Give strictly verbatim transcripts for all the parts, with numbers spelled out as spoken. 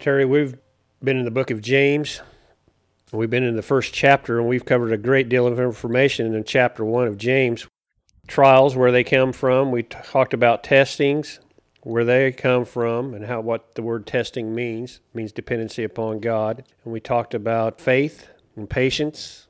Terry, we've been in the book of James. We've been in the first chapter, and we've covered a great deal of information in chapter one of James. Trials, where they come from. We talked about testings, where they come from, and how what the word testing means. It means dependency upon God. And we talked about faith and patience,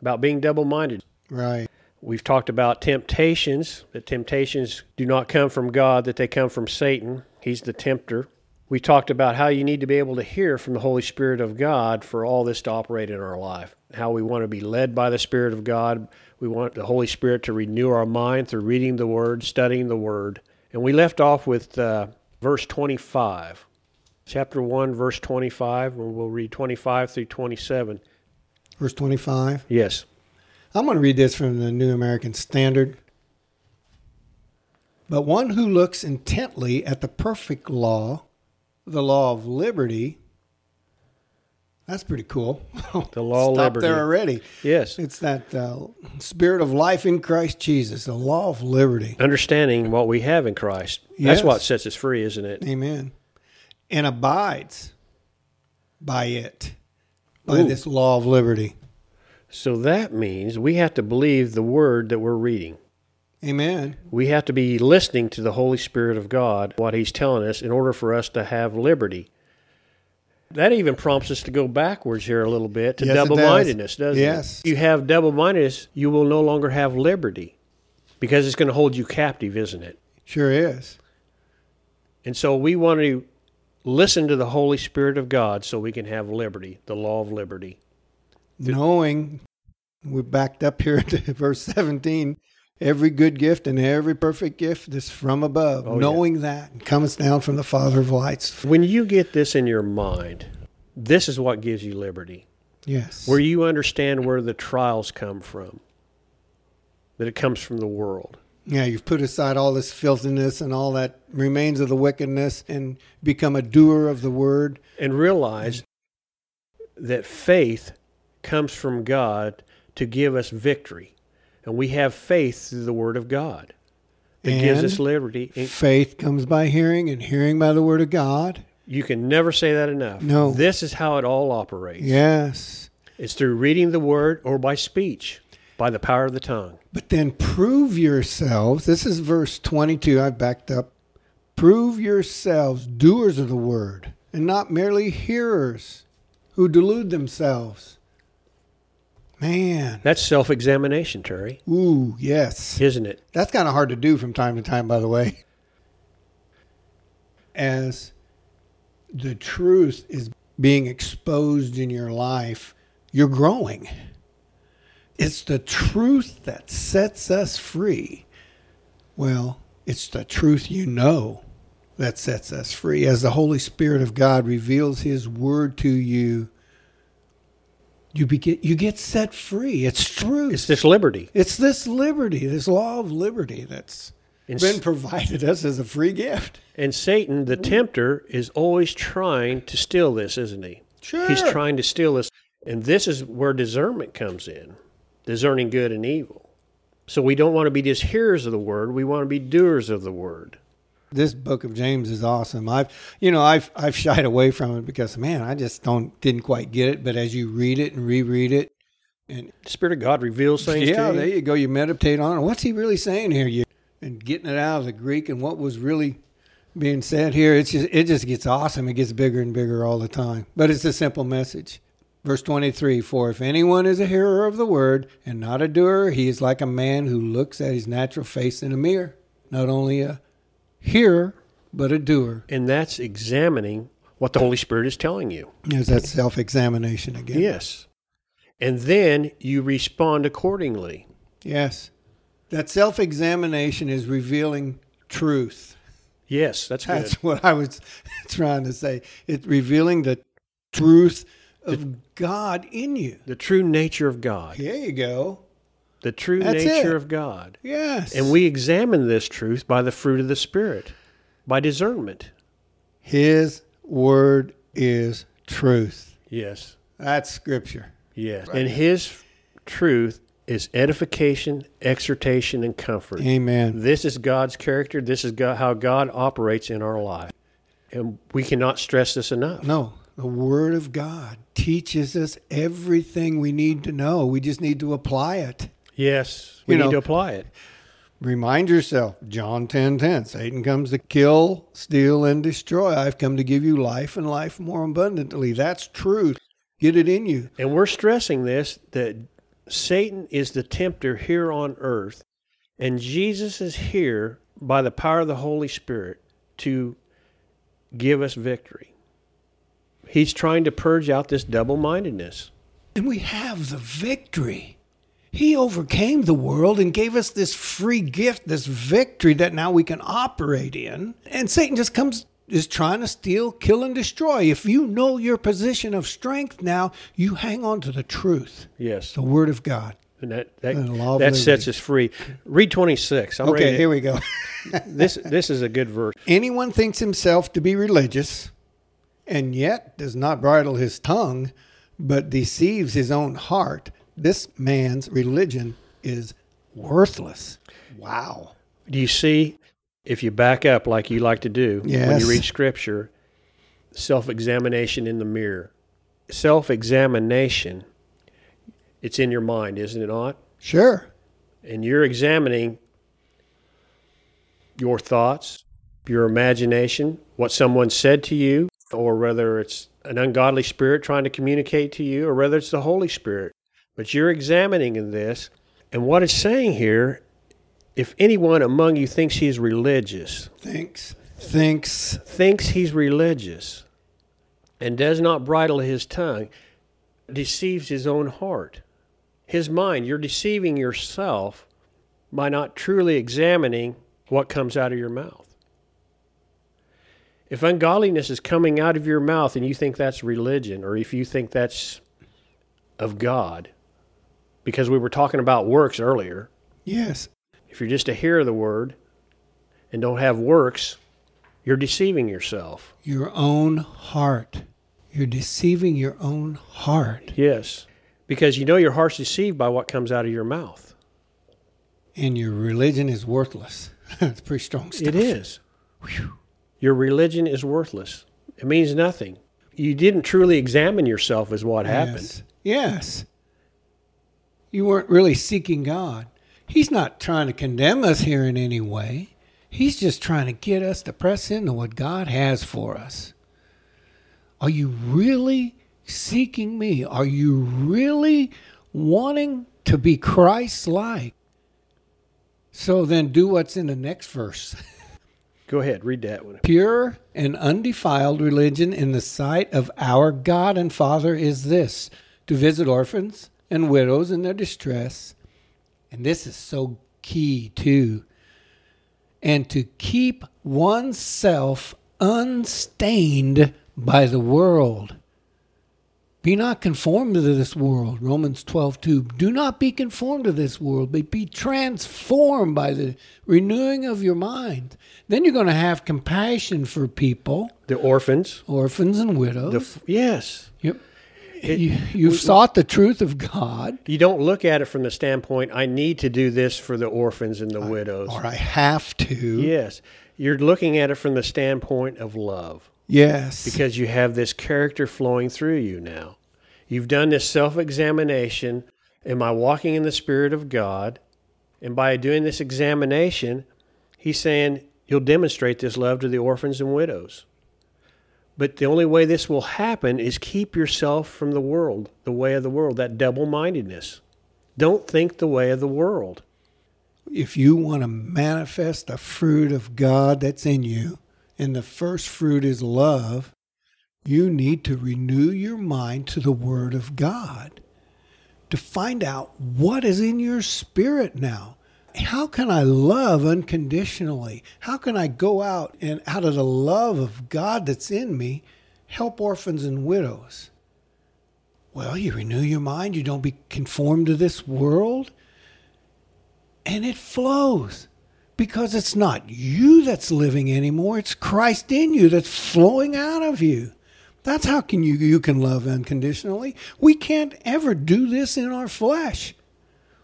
about being double-minded. Right. We've talked about temptations, that temptations do not come from God, that they come from Satan. He's the tempter. We talked about how you need to be able to hear from the Holy Spirit of God for all this to operate in our life, how we want to be led by the Spirit of God. We want the Holy Spirit to renew our mind through reading the Word, studying the Word. And we left off with uh, verse twenty-five, chapter one, verse twenty-five, where we'll read twenty-five through twenty-seven. Verse twenty-five? Yes. I'm going to read this from the New American Standard. But one who looks intently at the perfect law, the law of liberty. That's pretty cool. The law of liberty. Stop there already. Yes. It's that uh, spirit of life in Christ Jesus, the law of liberty. Understanding what we have in Christ. Yes. That's what sets us free, isn't it? Amen. And abides by it, by Ooh. This law of liberty. So that means we have to believe the word that we're reading. Amen. We have to be listening to the Holy Spirit of God, what He's telling us, in order for us to have liberty. That even prompts us to go backwards here a little bit to yes, double-mindedness, does. doesn't yes. it? Yes. If you have double-mindedness, you will no longer have liberty because it's going to hold you captive, isn't it? Sure is. And so we want to listen to the Holy Spirit of God so we can have liberty, the law of liberty. Knowing, we're backed up here to verse seventeen, every good gift and every perfect gift is from above. Oh, knowing yeah. that comes down from the Father of lights. When you get this in your mind, this is what gives you liberty. Yes. Where you understand where the trials come from, that it comes from the world. Yeah, you've put aside all this filthiness and all that remains of the wickedness and become a doer of the word. And realize that faith comes from God to give us victory. And we have faith through the Word of God. It and gives us liberty. It, faith comes by hearing, and hearing by the Word of God. You can never say that enough. No. This is how it all operates. Yes. It's through reading the Word or by speech, by the power of the tongue. But then prove yourselves. This is verse twenty-two. I backed up. Prove yourselves doers of the Word, and not merely hearers who delude themselves. Man. That's self-examination, Terry. Ooh, yes. Isn't it? That's kind of hard to do from time to time, by the way. As the truth is being exposed in your life, you're growing. It's the truth that sets us free. Well, it's the truth you know that sets us free. As the Holy Spirit of God reveals His Word to you, You get, you get set free. It's true. It's this liberty. It's this liberty, this law of liberty that's and been provided us as a free gift. And Satan, the tempter, is always trying to steal this, isn't he? Sure. He's trying to steal this. And this is where discernment comes in, discerning good and evil. So we don't want to be just hearers of the word. We want to be doers of the word. This book of James is awesome. I've, you know, I've I've shied away from it because, man, I just don't didn't quite get it. But as you read it and reread it, and the Spirit of God reveals things. Yeah, to you. There you go. You meditate on it. What's he really saying here? You and getting it out of the Greek and what was really being said here. It's just it just gets awesome. It gets bigger and bigger all the time. But it's a simple message. Verse twenty-three, for if anyone is a hearer of the word and not a doer, he is like a man who looks at his natural face in a mirror. Not only a hearer, but a doer. And that's examining what the Holy Spirit is telling you. Yes, that's self-examination again. Yes. And then you respond accordingly. Yes. That self-examination is revealing truth. Yes, that's good. That's what I was trying to say. It's revealing the truth of the, God in you. The true nature of God. There you go. The true That's nature it. Of God. Yes. And we examine this truth by the fruit of the Spirit, by discernment. His word is truth. Yes. That's Scripture. Yes. Right. And His truth is edification, exhortation, and comfort. Amen. This is God's character. This is God, how God operates in our life. And we cannot stress this enough. No. The Word of God teaches us everything we need to know. We just need to apply it. Yes, we you need know, to apply it. Remind yourself, John ten ten, Satan comes to kill, steal, and destroy. I've come to give you life and life more abundantly. That's truth. Get it in you. And we're stressing this, that Satan is the tempter here on earth, and Jesus is here by the power of the Holy Spirit to give us victory. He's trying to purge out this double-mindedness. And we have the victory. He overcame the world and gave us this free gift, this victory that now we can operate in. And Satan just comes, is trying to steal, kill, and destroy. If you know your position of strength now, you hang on to the truth. Yes. The Word of God. And that that, and that sets us free. Read twenty-six. I'm okay, ready to, here we go. this This is a good verse. Anyone thinks himself to be religious and yet does not bridle his tongue, but deceives his own heart, this man's religion is worthless. Wow. Do you see, if you back up like you like to do, yes, when you read Scripture, self-examination in the mirror. Self-examination, it's in your mind, isn't it not? Sure. And you're examining your thoughts, your imagination, what someone said to you, or whether it's an ungodly spirit trying to communicate to you, or whether it's the Holy Spirit. But you're examining in this, and what it's saying here, if anyone among you thinks he's religious. Thinks. Thinks. Thinks he's religious and does not bridle his tongue, deceives his own heart. His mind, you're deceiving yourself by not truly examining what comes out of your mouth. If ungodliness is coming out of your mouth and you think that's religion, or if you think that's of God, because we were talking about works earlier. Yes. If you're just a hearer of the word and don't have works, you're deceiving yourself. Your own heart. You're deceiving your own heart. Yes. Because you know your heart's deceived by what comes out of your mouth. And your religion is worthless. That's pretty strong stuff. It is. Whew. Your religion is worthless. It means nothing. You didn't truly examine yourself is what happened. Yes. You weren't really seeking God. He's not trying to condemn us here in any way. He's just trying to get us to press into what God has for us. Are you really seeking me? Are you really wanting to be Christ-like? So then do what's in the next verse. Go ahead, read that one. Pure and undefiled religion in the sight of our God and Father is this, to visit orphans and widows in their distress. And this is so key too. And to keep oneself unstained by the world. Be not conformed to this world, Romans twelve two. Do not be conformed to this world, but be transformed by the renewing of your mind. Then you're going to have compassion for people. The orphans. Orphans and widows. The f- yes. Yep. It, you, you've we, sought the truth of God. You don't look at it from the standpoint, I need to do this for the orphans and the I, widows. Or I have to. Yes. You're looking at it from the standpoint of love. Yes. Because you have this character flowing through you now. You've done this self-examination. Am I walking in the Spirit of God? And by doing this examination, he's saying, you'll demonstrate this love to the orphans and widows. But the only way this will happen is keep yourself from the world, the way of the world, that double-mindedness. Don't think the way of the world. If you want to manifest the fruit of God that's in you, and the first fruit is love, you need to renew your mind to the Word of God to find out what is in your spirit now. How can I love unconditionally? How can I go out and out of the love of God that's in me, help orphans and widows? Well, you renew your mind. You don't be conformed to this world. And it flows. Because it's not you that's living anymore. It's Christ in you that's flowing out of you. That's how can you, you can love unconditionally. We can't ever do this in our flesh.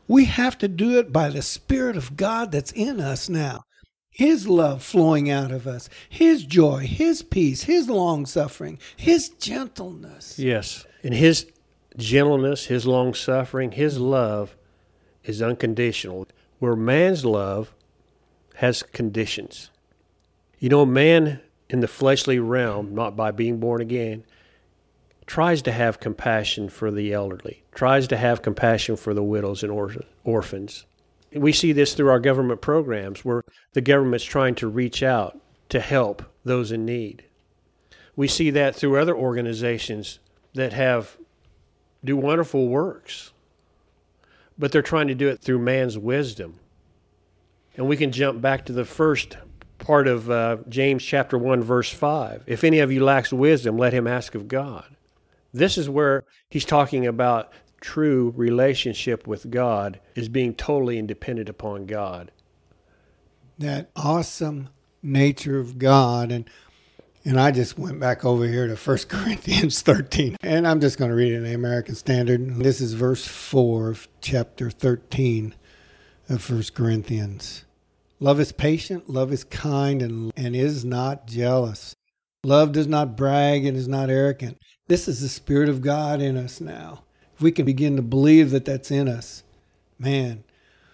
We have to do it by the Spirit of God that's in us now. His love flowing out of us, His joy, His peace, His long-suffering, His gentleness. Yes, and His gentleness, His long-suffering, His love is unconditional. Where man's love has conditions. You know, man in the fleshly realm, not by being born again, tries to have compassion for the elderly, tries to have compassion for the widows and or- orphans. We see this through our government programs where the government's trying to reach out to help those in need. We see that through other organizations that have do wonderful works, but they're trying to do it through man's wisdom. And we can jump back to the first part of uh, James chapter one, verse five. If any of you lacks wisdom, let him ask of God. This is where he's talking about true relationship with God is being totally independent upon God. That awesome nature of God. And and I just went back over here to First Corinthians thirteen. And I'm just going to read it in the American Standard. This is verse four of chapter thirteen of First Corinthians. Love is patient, love is kind, and, and is not jealous. Love does not brag and is not arrogant. This is the Spirit of God in us now. If we can begin to believe that that's in us, man,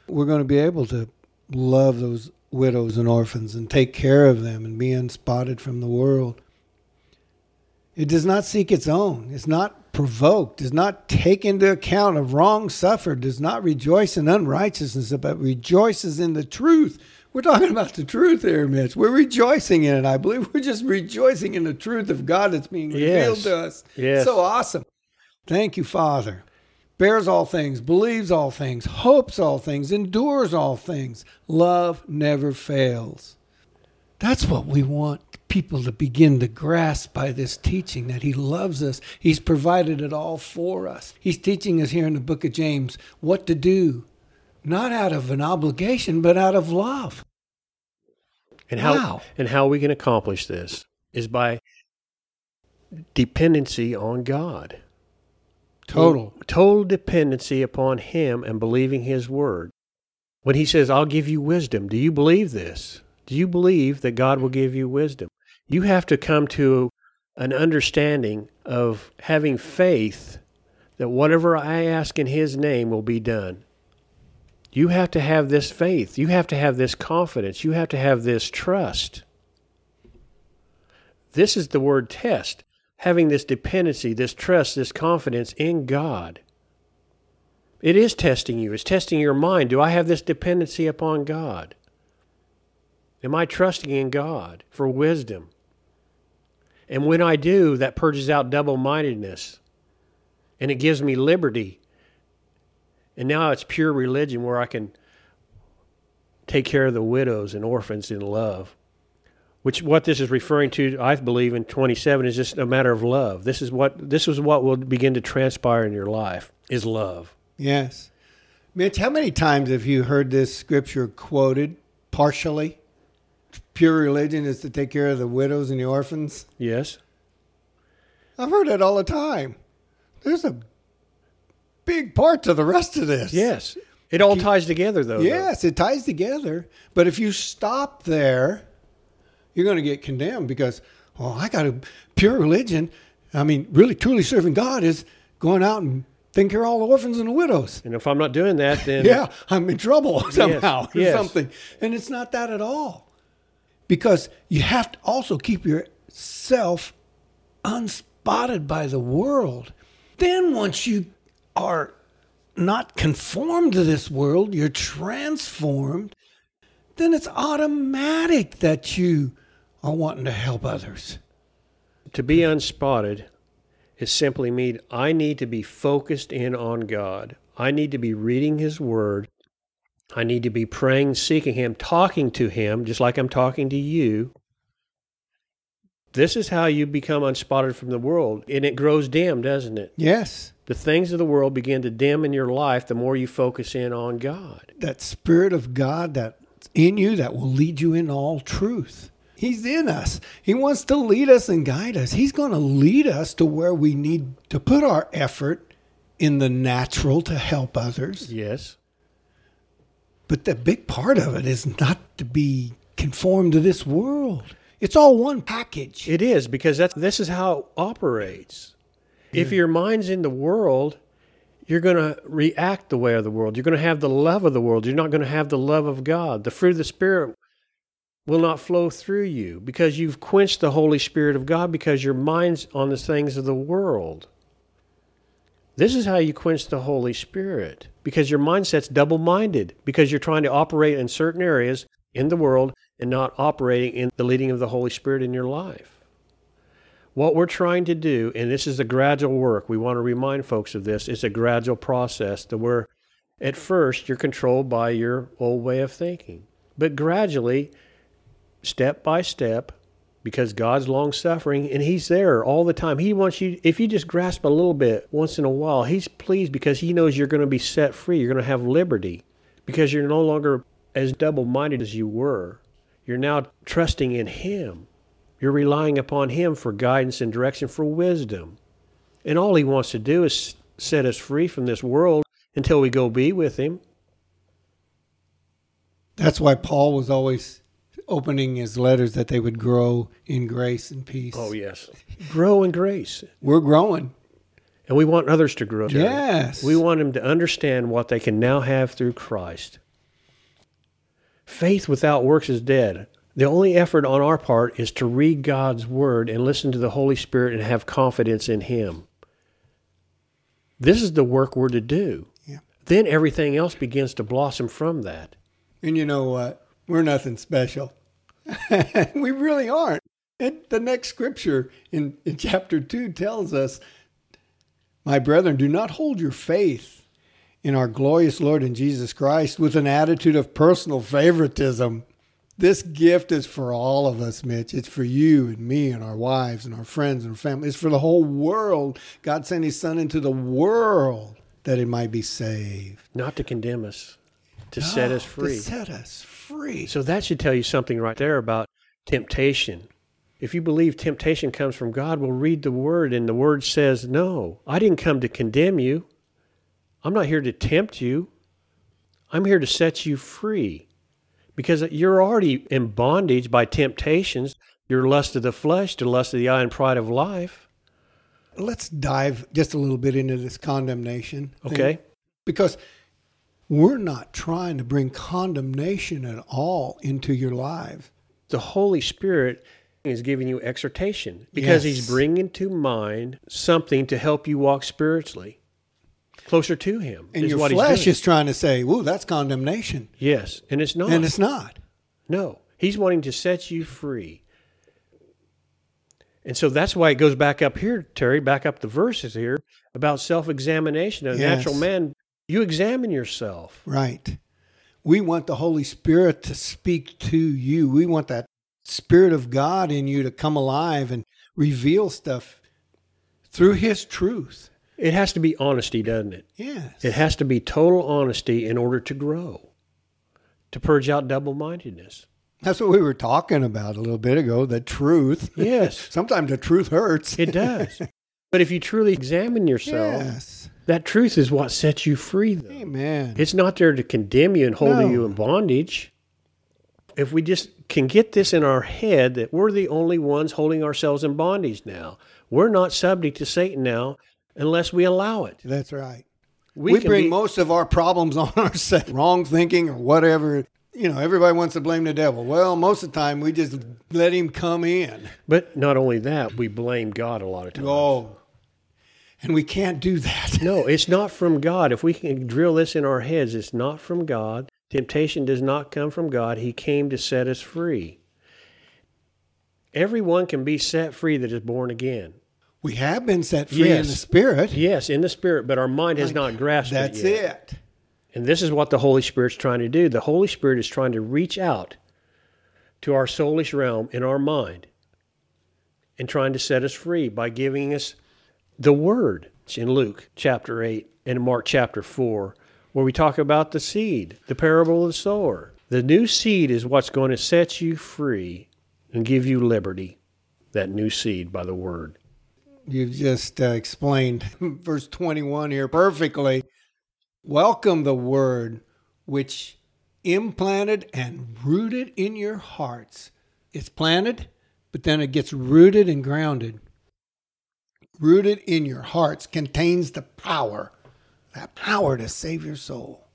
we're going to be able to love those widows and orphans and take care of them and be unspotted from the world. It does not seek its own. It's not provoked. Does not take into account of wrong suffered. Does not rejoice in unrighteousness, but rejoices in the truth. We're talking about the truth here, Mitch. We're rejoicing in it. I believe we're just rejoicing in the truth of God that's being revealed yes. to us. Yes. So awesome. Thank you, Father. Bears all things, believes all things, hopes all things, endures all things. Love never fails. That's what we want people to begin to grasp by this teaching, that He loves us. He's provided it all for us. He's teaching us here in the book of James what to do, not out of an obligation, but out of love. And how, wow. and how we can accomplish this is by dependency on God. Total. Total dependency upon Him and believing His word. When He says, I'll give you wisdom, do you believe this? Do you believe that God will give you wisdom? You have to come to an understanding of having faith that whatever I ask in His name will be done. You have to have this faith. You have to have this confidence. You have to have this trust. This is the word test. Having this dependency, this trust, this confidence in God. It is testing you. It's testing your mind. Do I have this dependency upon God? Am I trusting in God for wisdom? And when I do, that purges out double-mindedness. And it gives me liberty. And now it's pure religion where I can take care of the widows and orphans in love. Which what this is referring to, I believe, in twenty-seven is just a matter of love. This is what this is what will begin to transpire in your life is love. Yes. Mitch, how many times have you heard this scripture quoted partially? Pure religion is to take care of the widows and the orphans? Yes. I've heard it all the time. There's a big part to the rest of this. Yes. It all you, ties together, though. Yes, though. It ties together. But if you stop there, you're going to get condemned because, well, I got a pure religion. I mean, really, truly serving God is going out and taking care of all the orphans and the widows. And if I'm not doing that, then... yeah, I'm in trouble somehow yes, or yes. something. And it's not that at all. Because you have to also keep yourself unspotted by the world. Then once you are not conformed to this world, you're transformed, then it's automatic that you are wanting to help others. To be unspotted is simply mean I need to be focused in on God. I need to be reading His word. I need to be praying, seeking Him, talking to Him, just like I'm talking to you. This is how you become unspotted from the world, and it grows dim, doesn't it? Yes. The things of the world begin to dim in your life the more you focus in on God. That Spirit of God, that in you that will lead you in all truth. He's in us. He wants to lead us and guide us. He's going to lead us to where we need to put our effort in the natural to help others. Yes. But the big part of it is not to be conform to this world. It's all one package. It is, because that's, this is how it operates. Yeah. If your mind's in the world, you're going to react the way of the world. You're going to have the love of the world. You're not going to have the love of God. The fruit of the Spirit will not flow through you because you've quenched the Holy Spirit of God because your mind's on the things of the world. This is how you quench the Holy Spirit, because your mindset's double-minded, because you're trying to operate in certain areas in the world and not operating in the leading of the Holy Spirit in your life. What we're trying to do, and this is a gradual work, we want to remind folks of this, it's a gradual process that we're, at first, you're controlled by your old way of thinking. But gradually, step by step, because God's long-suffering, and He's there all the time. He wants you, if you just grasp a little bit once in a while, He's pleased because He knows you're going to be set free. You're going to have liberty because you're no longer as double-minded as you were. You're now trusting in Him. You're relying upon Him for guidance and direction, for wisdom. And all He wants to do is set us free from this world until we go be with Him. That's why Paul was always opening his letters that they would grow in grace and peace. Oh, yes. Grow in grace. We're growing. And we want others to grow. Yes. We want them to understand what they can now have through Christ. Faith without works is dead. The only effort on our part is to read God's Word and listen to the Holy Spirit and have confidence in Him. This is the work we're to do. Yeah. Then everything else begins to blossom from that. And you know what? We're nothing special. We really aren't. It, the next scripture in, in chapter two tells us, "My brethren, do not hold your faith in our glorious Lord and Jesus Christ with an attitude of personal favoritism. This gift is for all of us, Mitch. It's for you and me and our wives and our friends and our family. It's for the whole world. God sent His Son into the world that it might be saved." Not to condemn us, to no, set us free. To set us free. Free. So that should tell you something right there about temptation. If you believe temptation comes from God, well, read the Word, and the Word says, no, I didn't come to condemn you. I'm not here to tempt you. I'm here to set you free, because you're already in bondage by temptations, your lust of the flesh, the lust of the eye, and pride of life. Let's dive just a little bit into this condemnation thing. Okay. Because we're not trying to bring condemnation at all into your life. The Holy Spirit is giving you exhortation because yes. He's bringing to mind something to help you walk spiritually closer to Him. And your flesh is trying to say, "Whoa, that's condemnation." Yes, and it's not. And it's not. No, He's wanting to set you free. And so that's why it goes back up here, Terry, back up the verses here about self-examination of yes. natural man. You examine yourself. Right. We want the Holy Spirit to speak to you. We want that Spirit of God in you to come alive and reveal stuff through His truth. It has to be honesty, doesn't it? Yes. It has to be total honesty in order to grow, to purge out double-mindedness. That's what we were talking about a little bit ago, the truth. Yes. Sometimes the truth hurts. It does. But if you truly examine yourself, yes. that truth is what sets you free, though. Amen. It's not there to condemn you and hold no. you in bondage. If we just can get this in our head that we're the only ones holding ourselves in bondage now. We're not subject to Satan now unless we allow it. That's right. We, we bring be, most of our problems on ourselves. Wrong thinking or whatever. You know, everybody wants to blame the devil. Well, most of the time we just let him come in. But not only that, we blame God a lot of times. Oh, and we can't do that. No, it's not from God. If we can drill this in our heads, it's not from God. Temptation does not come from God. He came to set us free. Everyone can be set free that is born again. We have been set free yes. in the Spirit. Yes, in the Spirit, but our mind has like, not grasped that's it yet. That's it. And this is what the Holy Spirit's trying to do. The Holy Spirit is trying to reach out to our soulish realm in our mind and trying to set us free by giving us the Word. It's in Luke chapter eight and Mark chapter four, where we talk about the seed, the parable of the sower. The new seed is what's going to set you free and give you liberty, that new seed by the Word. You've just uh, explained verse twenty-one here perfectly. Welcome the Word, which implanted and rooted in your hearts. It's planted, but then it gets rooted and grounded. Rooted in your hearts contains the power, that power to save your soul.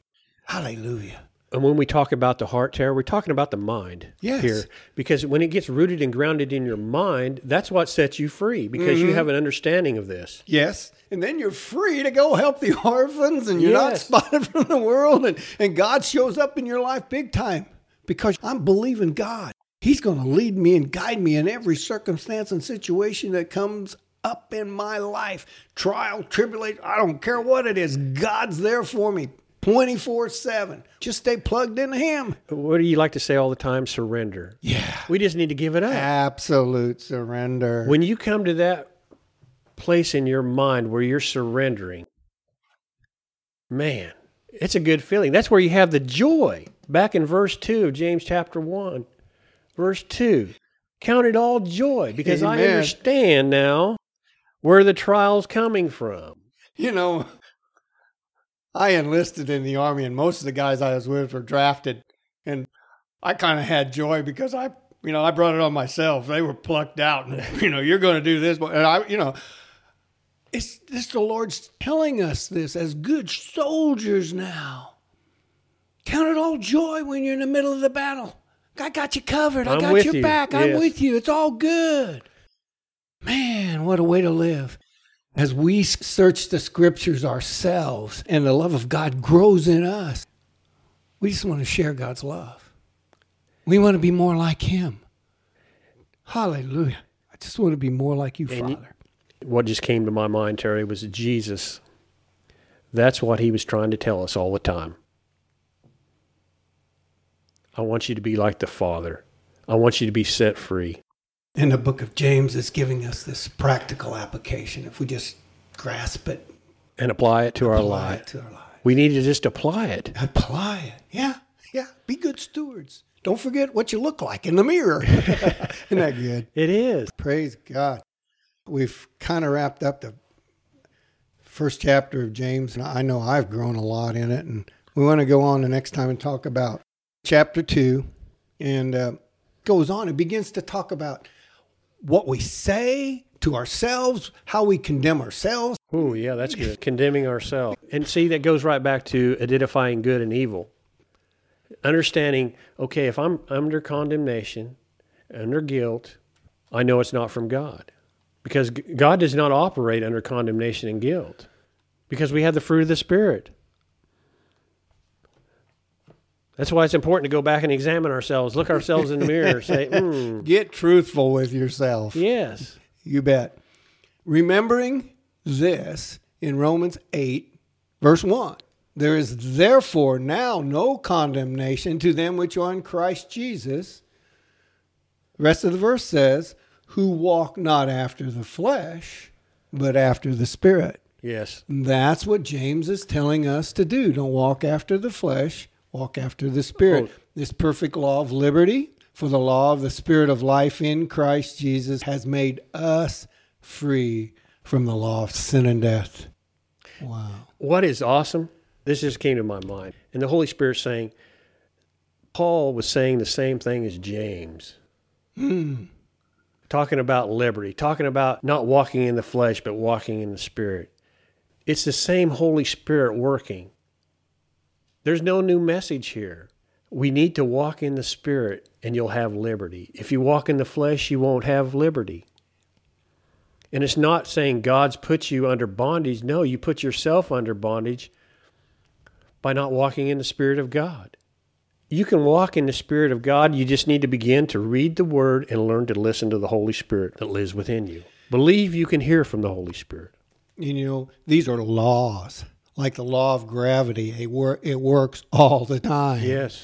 Hallelujah. And when we talk about the heart, Tara, we're talking about the mind yes. here. Because when it gets rooted and grounded in your mind, that's what sets you free, because mm-hmm. you have an understanding of this. Yes. And then you're free to go help the orphans, and you're yes. not spotted from the world. And, and God shows up in your life big time, because I'm believing God. He's going to lead me and guide me in every circumstance and situation that comes up in my life. Trial, tribulation, I don't care what it is. God's there for me. twenty-four seven. Just stay plugged into Him. What do you like to say all the time? Surrender. Yeah. We just need to give it up. Absolute surrender. When you come to that place in your mind where you're surrendering, man, it's a good feeling. That's where you have the joy. Back in verse two of James chapter one, verse two. Count it all joy, because Amen. I understand now where the trial's coming from. You know, I enlisted in the Army, and most of the guys I was with were drafted, and I kind of had joy because I, you know, I brought it on myself. They were plucked out, and, you know, you're going to do this, and I, you know, it's, it's the Lord's telling us this as good soldiers now. Count it all joy when you're in the middle of the battle. I got you covered. I got your back. I'm with you. It's all good. Man, what a way to live. As we search the scriptures ourselves and the love of God grows in us, we just want to share God's love. We want to be more like Him. Hallelujah. I just want to be more like you, and Father. What just came to my mind, Terry, was Jesus. That's what He was trying to tell us all the time. I want you to be like the Father. I want you to be set free. And the book of James is giving us this practical application. If we just grasp it and apply it to our life, it to our life, we need to just apply it. Apply it. Yeah, yeah. Be good stewards. Don't forget what you look like in the mirror. Isn't that good? It is. Praise God. We've kind of wrapped up the first chapter of James, and I know I've grown a lot in it, and we want to go on the next time and talk about chapter two, and uh, goes on and begins to talk about what we say to ourselves, how we condemn ourselves. Oh, yeah, that's good. Condemning ourselves. And see, that goes right back to identifying good and evil. Understanding, okay, if I'm under condemnation, under guilt, I know it's not from God. Because God does not operate under condemnation and guilt. Because we have the fruit of the Spirit. That's why it's important to go back and examine ourselves, look ourselves in the mirror, say, mm. Get truthful with yourself. Yes. You bet. Remembering this in Romans eight, verse one, there is therefore now no condemnation to them which are in Christ Jesus. The rest of the verse says, who walk not after the flesh, but after the Spirit. Yes. That's what James is telling us to do. Don't walk after the flesh. Walk after the Spirit. Oh. This perfect law of liberty, for the law of the Spirit of life in Christ Jesus has made us free from the law of sin and death. Wow. What is awesome, this just came to my mind. And the Holy Spirit saying, Paul was saying the same thing as James. Mm. Talking about liberty, talking about not walking in the flesh, but walking in the Spirit. It's the same Holy Spirit working. There's no new message here. We need to walk in the Spirit and you'll have liberty. If you walk in the flesh, you won't have liberty. And it's not saying God's put you under bondage. No, you put yourself under bondage by not walking in the Spirit of God. You can walk in the Spirit of God. You just need to begin to read the Word and learn to listen to the Holy Spirit that lives within you. Believe you can hear from the Holy Spirit. You know, these are laws. Like the law of gravity, it, wor- it works all the time. Yes.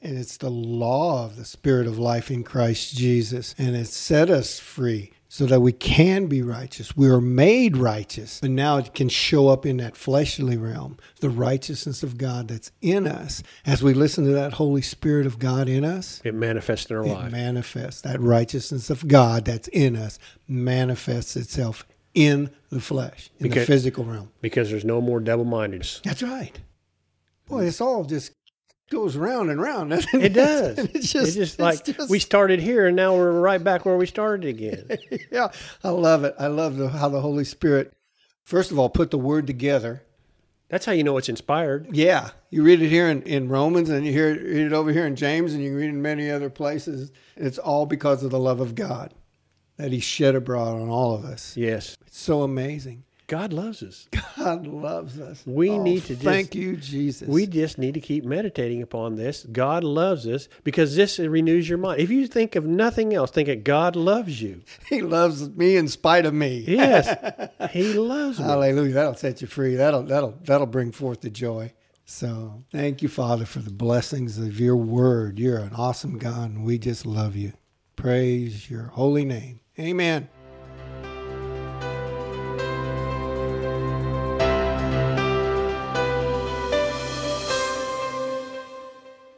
And it's the law of the Spirit of life in Christ Jesus. And it set us free so that we can be righteous. We are made righteous. And now it can show up in that fleshly realm, the righteousness of God that's in us. As we listen to that Holy Spirit of God in us, it manifests in our life. It manifests. That righteousness of God that's in us manifests itself in the flesh, in because, the physical realm. Because there's no more double-mindedness. That's right. Boy, it's all just goes round and round. It does. And it's just, it's just like it's just... we started here and now we're right back where we started again. Yeah, I love it. I love the, how the Holy Spirit, first of all, put the word together. That's how you know it's inspired. Yeah. You read it here in, in Romans, and you hear it, read it over here in James, and you read it in many other places. It's all because of the love of God that he shed abroad on all of us. Yes. It's so amazing. God loves us. God loves us. We oh, need to just... Thank you, Jesus. We just need to keep meditating upon this. God loves us, because this renews your mind. If you think of nothing else, think that God loves you. He loves me in spite of me. Yes. He loves me. Hallelujah. That'll set you free. That'll, that'll, that'll bring forth the joy. So thank you, Father, for the blessings of your word. You're an awesome God, and we just love you. Praise your holy name. Amen.